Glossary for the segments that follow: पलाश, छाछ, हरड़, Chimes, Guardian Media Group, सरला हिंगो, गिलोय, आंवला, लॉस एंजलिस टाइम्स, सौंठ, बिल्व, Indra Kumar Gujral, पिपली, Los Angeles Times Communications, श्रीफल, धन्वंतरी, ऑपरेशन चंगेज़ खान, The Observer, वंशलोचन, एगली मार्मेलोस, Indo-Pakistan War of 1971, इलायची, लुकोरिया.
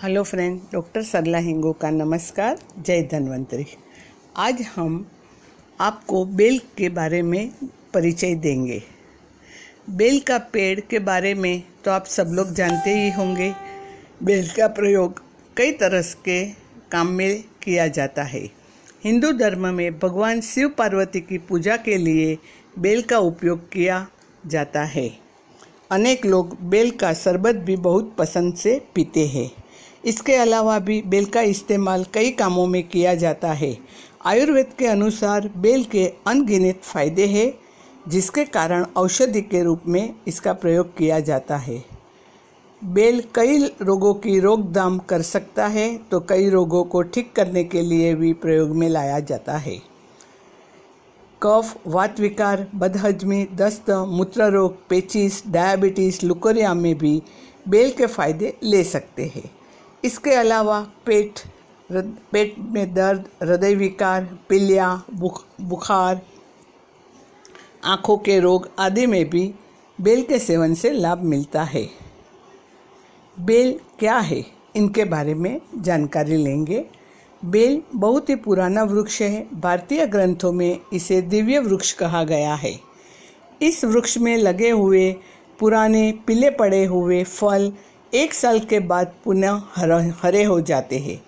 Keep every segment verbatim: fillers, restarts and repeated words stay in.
Hello friend, doctor सरला हिंगो का नमस्कार। जय धन्वंतरी। आज हम आपको बेल के बारे में परिचय देंगे। बेल का पेड़ के बारे में तो आप सब लोग जानते ही होंगे। बेल का प्रयोग कई तरह के काम में किया जाता है। हिंदू धर्म में भगवान शिव पार्वती की पूजा के लिए बेल का उपयोग किया जाता है। अनेक लोग बेल का शरबत भी बहुत पसंद से पीते हैं। इसके अलावा भी बेल का इस्तेमाल कई कामों में किया जाता है। आयुर्वेद के अनुसार बेल के अनगिनत फायदे हैं, जिसके कारण औषधि के रूप में इसका प्रयोग किया जाता है। बेल कई रोगों की रोकथाम कर सकता है, तो कई रोगों को ठीक करने के लिए भी प्रयोग में लाया जाता है। कफ, वात विकार, बदहजमी, दस्त, मूत्र रोग, पेचिश, डायबिटीज़, लुकोरिया में भी बेल के फायदे ले सकते हैं। इसके अलावा पेट पेट में दर्द, हृदय विकार, पीलिया, बुख, बुखार, आँखों के रोग आदि में भी बेल के सेवन से लाभ मिलता है। बेल क्या है, इनके बारे में जानकारी लेंगे। बेल बहुत ही पुराना वृक्ष है। भारतीय ग्रंथों में इसे दिव्य वृक्ष कहा गया है। इस वृक्ष में लगे हुए पुराने पीले पड़े हुए फल एक साल के बाद पुनः हरे हो जाते हैं।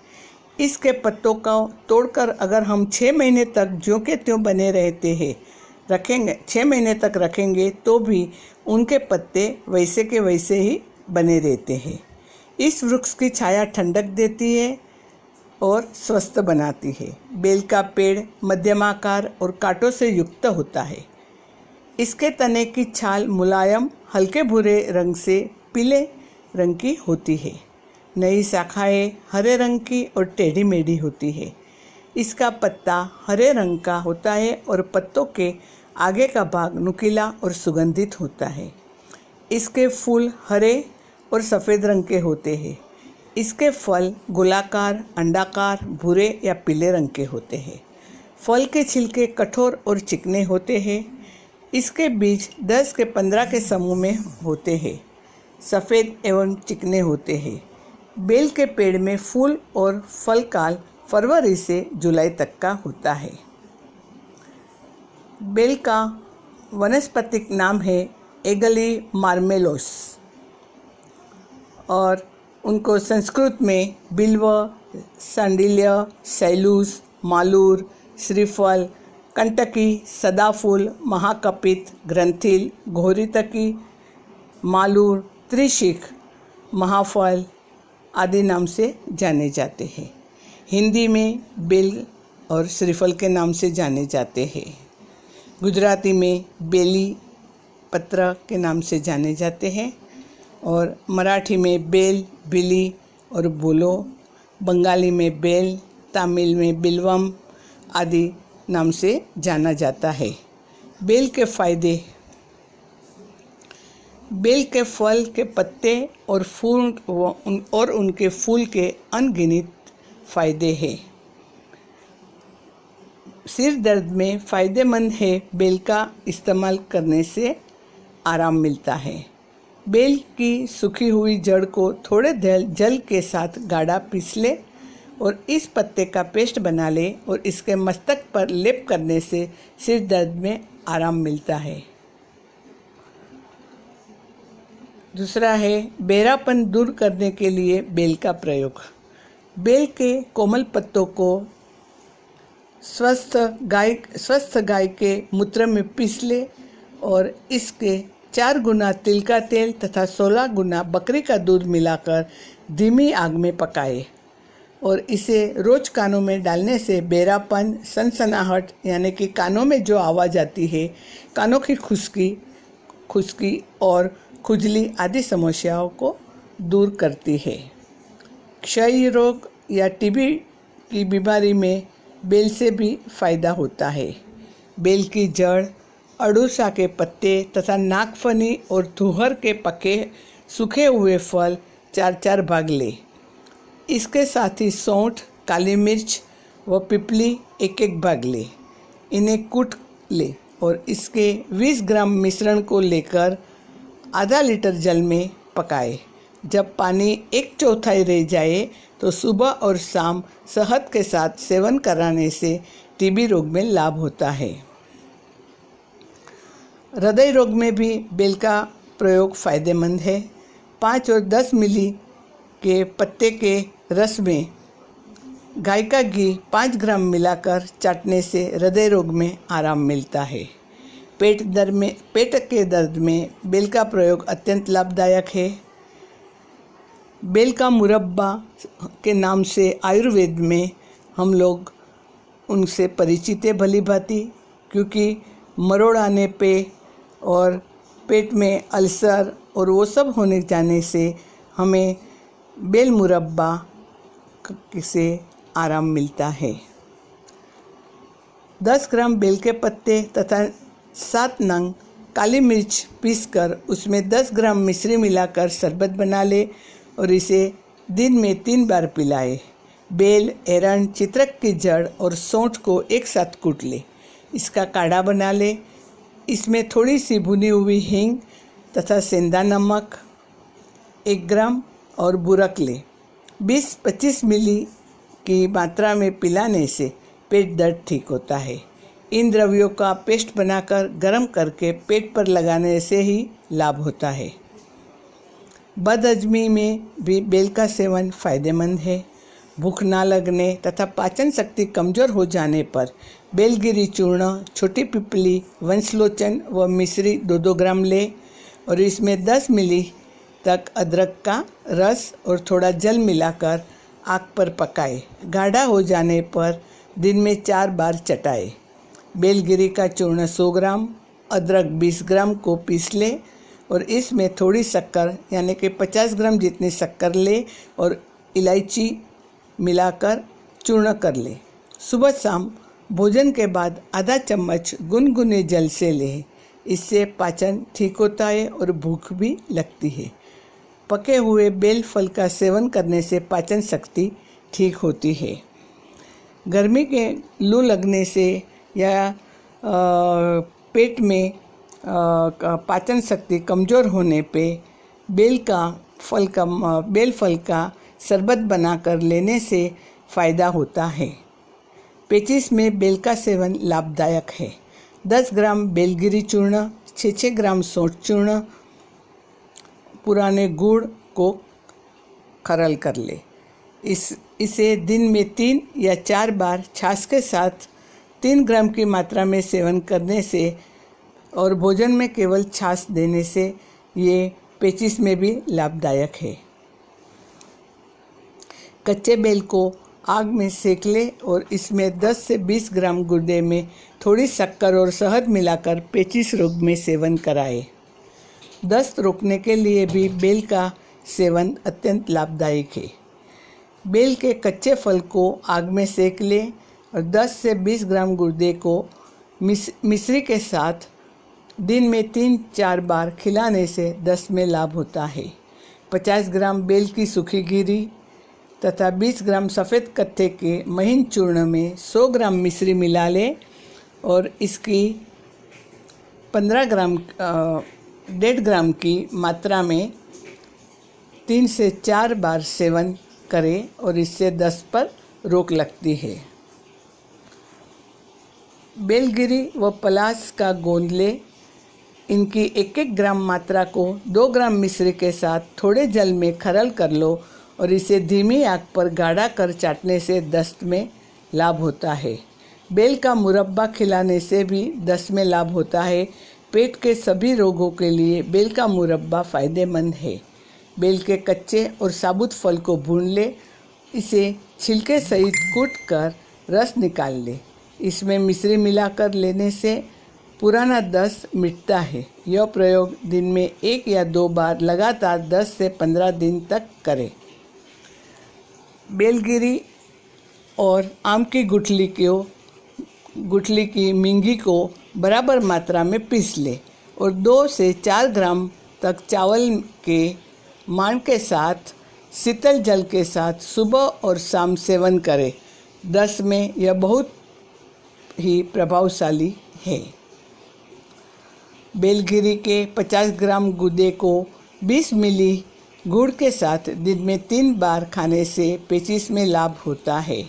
इसके पत्तों का तोड़कर अगर हम छः महीने तक ज्यों के त्यों बने रहते हैं रखेंगे छः महीने तक रखेंगे तो भी उनके पत्ते वैसे के वैसे ही बने रहते हैं। इस वृक्ष की छाया ठंडक देती है और स्वस्थ बनाती है। बेल का पेड़ मध्यमाकार और कांटों से युक्त होता है। इसके तने की छाल मुलायम हल्के भूरे रंग से पीले रंग की होती है। नई शाखाएं हरे रंग की और टेढ़ी मेढ़ी होती है। इसका पत्ता हरे रंग का होता है और पत्तों के आगे का भाग नुकीला और सुगंधित होता है। इसके फूल हरे और सफ़ेद रंग के होते हैं। इसके फल गोलाकार, अंडाकार, भूरे या पीले रंग के होते हैं। फल के छिलके कठोर और चिकने होते हैं। इसके बीज दस के पंद्रह के समूह में होते हैं, सफ़ेद एवं चिकने होते हैं। बेल के पेड़ में फूल और फल काल फरवरी से जुलाई तक का होता है। बेल का वनस्पतिक नाम है एगली मार्मेलोस और उनको संस्कृत में बिल्व, सांडिल्य, सैलूस, मालूर, श्रीफल, कंटकी, सदाफूल, महाकपित, ग्रंथिल, घोरितकी, मालूर, त्रिशिख, महाफल आदि नाम से जाने जाते हैं। हिंदी में बेल और श्रीफल के नाम से जाने जाते हैं। गुजराती में बेली पत्र के नाम से जाने जाते हैं और मराठी में बेल, बिली और बोलो, बंगाली में बेल, तमिल में बिल्वम आदि नाम से जाना जाता है। बेल के फायदे। बेल के फल के पत्ते और फूल और उनके फूल के अनगिनत फायदे हैं। सिर दर्द में फ़ायदेमंद है। बेल का इस्तेमाल करने से आराम मिलता है। बेल की सूखी हुई जड़ को थोड़े जल के साथ गाढ़ा पीस ले और इस पत्ते का पेस्ट बना ले और इसके मस्तक पर लेप करने से सिर दर्द में आराम मिलता है। दूसरा है बेरापन दूर करने के लिए बेल का प्रयोग। बेल के कोमल पत्तों को स्वस्थ गाय स्वस्थ गाय के मूत्र में पीस ले और इसके चार गुना तिल का तेल तथा सोलह गुना बकरी का दूध मिलाकर धीमी आग में पकाए और इसे रोज कानों में डालने से बेरापन, सनसनाहट यानी कि कानों में जो आवाज़ आती है, कानों की खुश्की खुश्की और खुजली आदि समस्याओं को दूर करती है। क्षय रोग या टीबी की बीमारी में बेल से भी फायदा होता है। बेल की जड़, अड़ूसा के पत्ते तथा नागफनी और थूहर के पके सूखे हुए फल चार चार भाग ले। इसके साथ ही सौंठ, काली मिर्च व पिपली एक एक भाग ले। इन्हें कूट ले और इसके बीस ग्राम मिश्रण को लेकर आधा लीटर जल में पकाए जब पानी एक चौथाई रह जाए तो सुबह और शाम शहद के साथ सेवन कराने से टीबी रोग में लाभ होता है। हृदय रोग में भी बेल का प्रयोग फायदेमंद है। पाँच और दस मिली के पत्ते के रस में गाय का घी पाँच ग्राम मिलाकर चाटने से हृदय रोग में आराम मिलता है। पेट दर्द में पेट के दर्द में बेल का प्रयोग अत्यंत लाभदायक है। बेल का मुरब्बा के नाम से आयुर्वेद में हम लोग उनसे परिचित है भली भांति, क्योंकि मरोड़ आने पे और पेट में अल्सर और वो सब होने जाने से हमें बेल मुरब्बा से आराम मिलता है। दस ग्राम बेल के पत्ते तथा सात नंग काली मिर्च पीसकर उसमें दस ग्राम मिश्री मिलाकर शरबत बना ले और इसे दिन में तीन बार पिलाए। बेल, एरन, चित्रक की जड़ और सौंठ को एक साथ कूट ले, इसका काढ़ा बना ले। इसमें थोड़ी सी भुनी हुई हींग तथा सेंधा नमक एक ग्राम और बुरक ले। बीस पच्चीस मिली की मात्रा में पिलाने से पेट दर्द ठीक होता है। इन द्रव्यों का पेस्ट बनाकर गर्म करके पेट पर लगाने से ही लाभ होता है। बदहजमी में भी बेल का सेवन फायदेमंद है। भूख ना लगने तथा पाचन शक्ति कमज़ोर हो जाने पर बेलगिरी चूर्ण, छोटी पिपली, वंशलोचन व मिश्री दो दो ग्राम ले और इसमें दस मिली तक अदरक का रस और थोड़ा जल मिलाकर आग पर पकाए। गाढ़ा हो जाने पर दिन में चार बार चटाए। बेलगिरी का चूर्ण सौ ग्राम, अदरक बीस ग्राम को पीस ले और इसमें थोड़ी शक्कर यानी कि पचास ग्राम जितनी शक्कर ले और इलायची मिलाकर चूर्ण कर ले। सुबह शाम भोजन के बाद आधा चम्मच गुनगुने जल से ले, इससे पाचन ठीक होता है और भूख भी लगती है। पके हुए बेल फल का सेवन करने से पाचन शक्ति ठीक होती है। गर्मी के लू लगने से या आ, पेट में आ, पाचन शक्ति कमज़ोर होने पे बेल का फल का बेल फल का शरबत बनाकर लेने से फ़ायदा होता है। पेचिस में बेल का सेवन लाभदायक है। दस ग्राम बेलगिरी चूर्ण, छः छः ग्राम सौंठ चूर्ण, पुराने गुड़ को खरल कर ले। इस इसे दिन में तीन या चार बार छाछ के साथ तीन ग्राम की मात्रा में सेवन करने से और भोजन में केवल छाछ देने से ये पेचिस में भी लाभदायक है। कच्चे बेल को आग में सेक ले और इसमें दस से बीस ग्राम गुर्दे में थोड़ी शक्कर और शहद मिलाकर पेचिस रोग में सेवन कराए। दस्त रोकने के लिए भी बेल का सेवन अत्यंत लाभदायक है। बेल के कच्चे फल को आग में सेक ले और दस से बीस ग्राम गुर्दे को मिस, मिश्री के साथ दिन में तीन चार बार खिलाने से दस्त में लाभ होता है। पचास ग्राम बेल की सूखी गिरी तथा बीस ग्राम सफ़ेद कत्थे के महीन चूर्ण में सौ ग्राम मिश्री मिला ले और इसकी पंद्रह ग्राम डेढ़ ग्राम की मात्रा में तीन से चार बार सेवन करें और इससे दस्त पर रोक लगती है। बेलगिरी व पलाश का गोंद ले, इनकी एक एक ग्राम मात्रा को दो ग्राम मिश्री के साथ थोड़े जल में खरल कर लो और इसे धीमी आग पर गाढ़ा कर चाटने से दस्त में लाभ होता है। बेल का मुरब्बा खिलाने से भी दस्त में लाभ होता है। पेट के सभी रोगों के लिए बेल का मुरब्बा फ़ायदेमंद है। बेल के कच्चे और साबुत फल को भून ले, इसे छिलके सहित कूट कर रस निकाल ले। इसमें मिश्री मिलाकर लेने से पुराना दस्त मिटता है। यह प्रयोग दिन में एक या दो बार लगातार दस से पंद्रह दिन तक करें। बेलगिरी और आम की गुठली को गुठली की मिंगी को बराबर मात्रा में पीस ले और दो से चार ग्राम तक चावल के मान के साथ शीतल जल के साथ सुबह और शाम सेवन करें। दस्त में यह बहुत ही प्रभावशाली है। बेलगिरी के पचास ग्राम गुदे को बीस मिली गुड़ के साथ दिन में तीन बार खाने से पेचिश में लाभ होता है।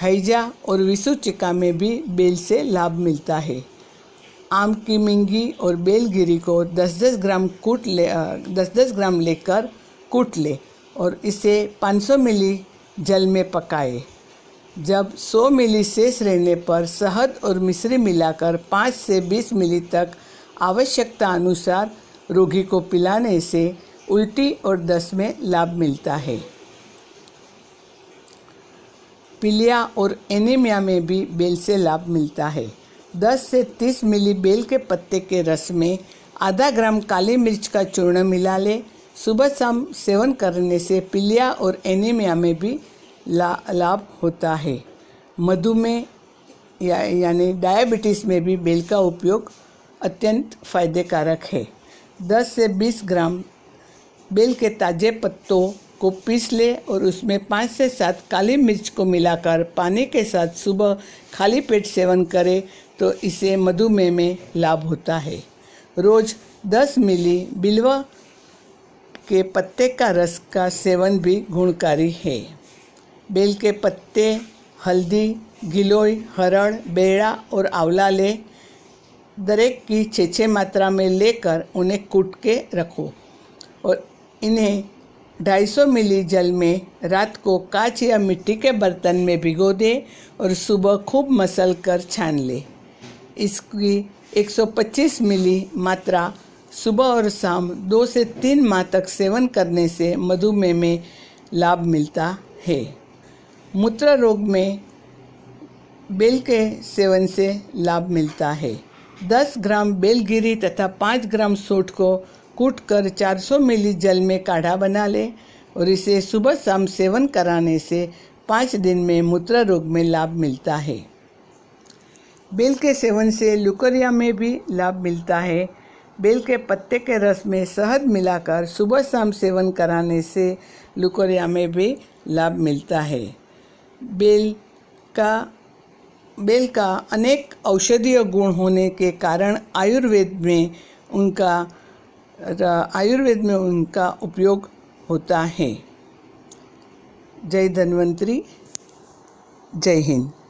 हैजा और विसूचिका में भी बेल से लाभ मिलता है। आम की मिंगी और बेलगिरी को दस दस ग्राम कूट ले दस दस ग्राम लेकर कूट ले और इसे पाँच सौ मिली जल में पकाए। जब सौ मिली शेष रहने पर शहद और मिश्री मिलाकर पाँच से बीस मिली तक आवश्यकता अनुसार रोगी को पिलाने से उल्टी और दस्त में लाभ मिलता है। पीलिया और एनीमिया में भी बेल से लाभ मिलता है। दस से तीस मिली बेल के पत्ते के रस में आधा ग्राम काली मिर्च का चूर्ण मिला ले। सुबह शाम सेवन करने से पीलिया और एनीमिया में भी ला, लाभ होता है। मधुमेह या, यानी डायबिटीज़ में भी बेल का उपयोग अत्यंत फायदेकारक है। दस से बीस ग्राम बेल के ताजे पत्तों को पीस ले और उसमें पाँच से सात काली मिर्च को मिलाकर पानी के साथ सुबह खाली पेट सेवन करें तो इसे मधुमेह में लाभ होता है। रोज़ दस मिली बिल्व के पत्ते का रस का सेवन भी गुणकारी है। बेल के पत्ते, हल्दी, गिलोय, हरड़, बेड़ा और आंवला ले दरेक की छः छः मात्रा में लेकर उन्हें कूट के रखो और इन्हें दो सौ पचास मिली जल में रात को कांच या मिट्टी के बर्तन में भिगो दे और सुबह खूब मसल कर छान ले। इसकी एक सौ पच्चीस मिली मात्रा सुबह और शाम दो से तीन माह तक सेवन करने से मधुमेह में लाभ मिलता है। मूत्र रोग में बेल के सेवन से लाभ मिलता है। दस ग्राम बेलगिरी तथा पाँच ग्राम सौंठ को कूटकर चार सौ मिली जल में काढ़ा बना ले और इसे सुबह शाम सेवन कराने से पाँच दिन में मूत्र रोग में लाभ मिलता है। बेल के सेवन से लुकोरिया में भी लाभ मिलता है। बेल के पत्ते के रस में शहद मिलाकर सुबह शाम सेवन कराने से लुकोरिया में भी लाभ मिलता है। बेल का बेल का अनेक औषधीय गुण होने के कारण आयुर्वेद में उनका आयुर्वेद में उनका उपयोग होता है। जय धन्वंतरी, जय हिंद।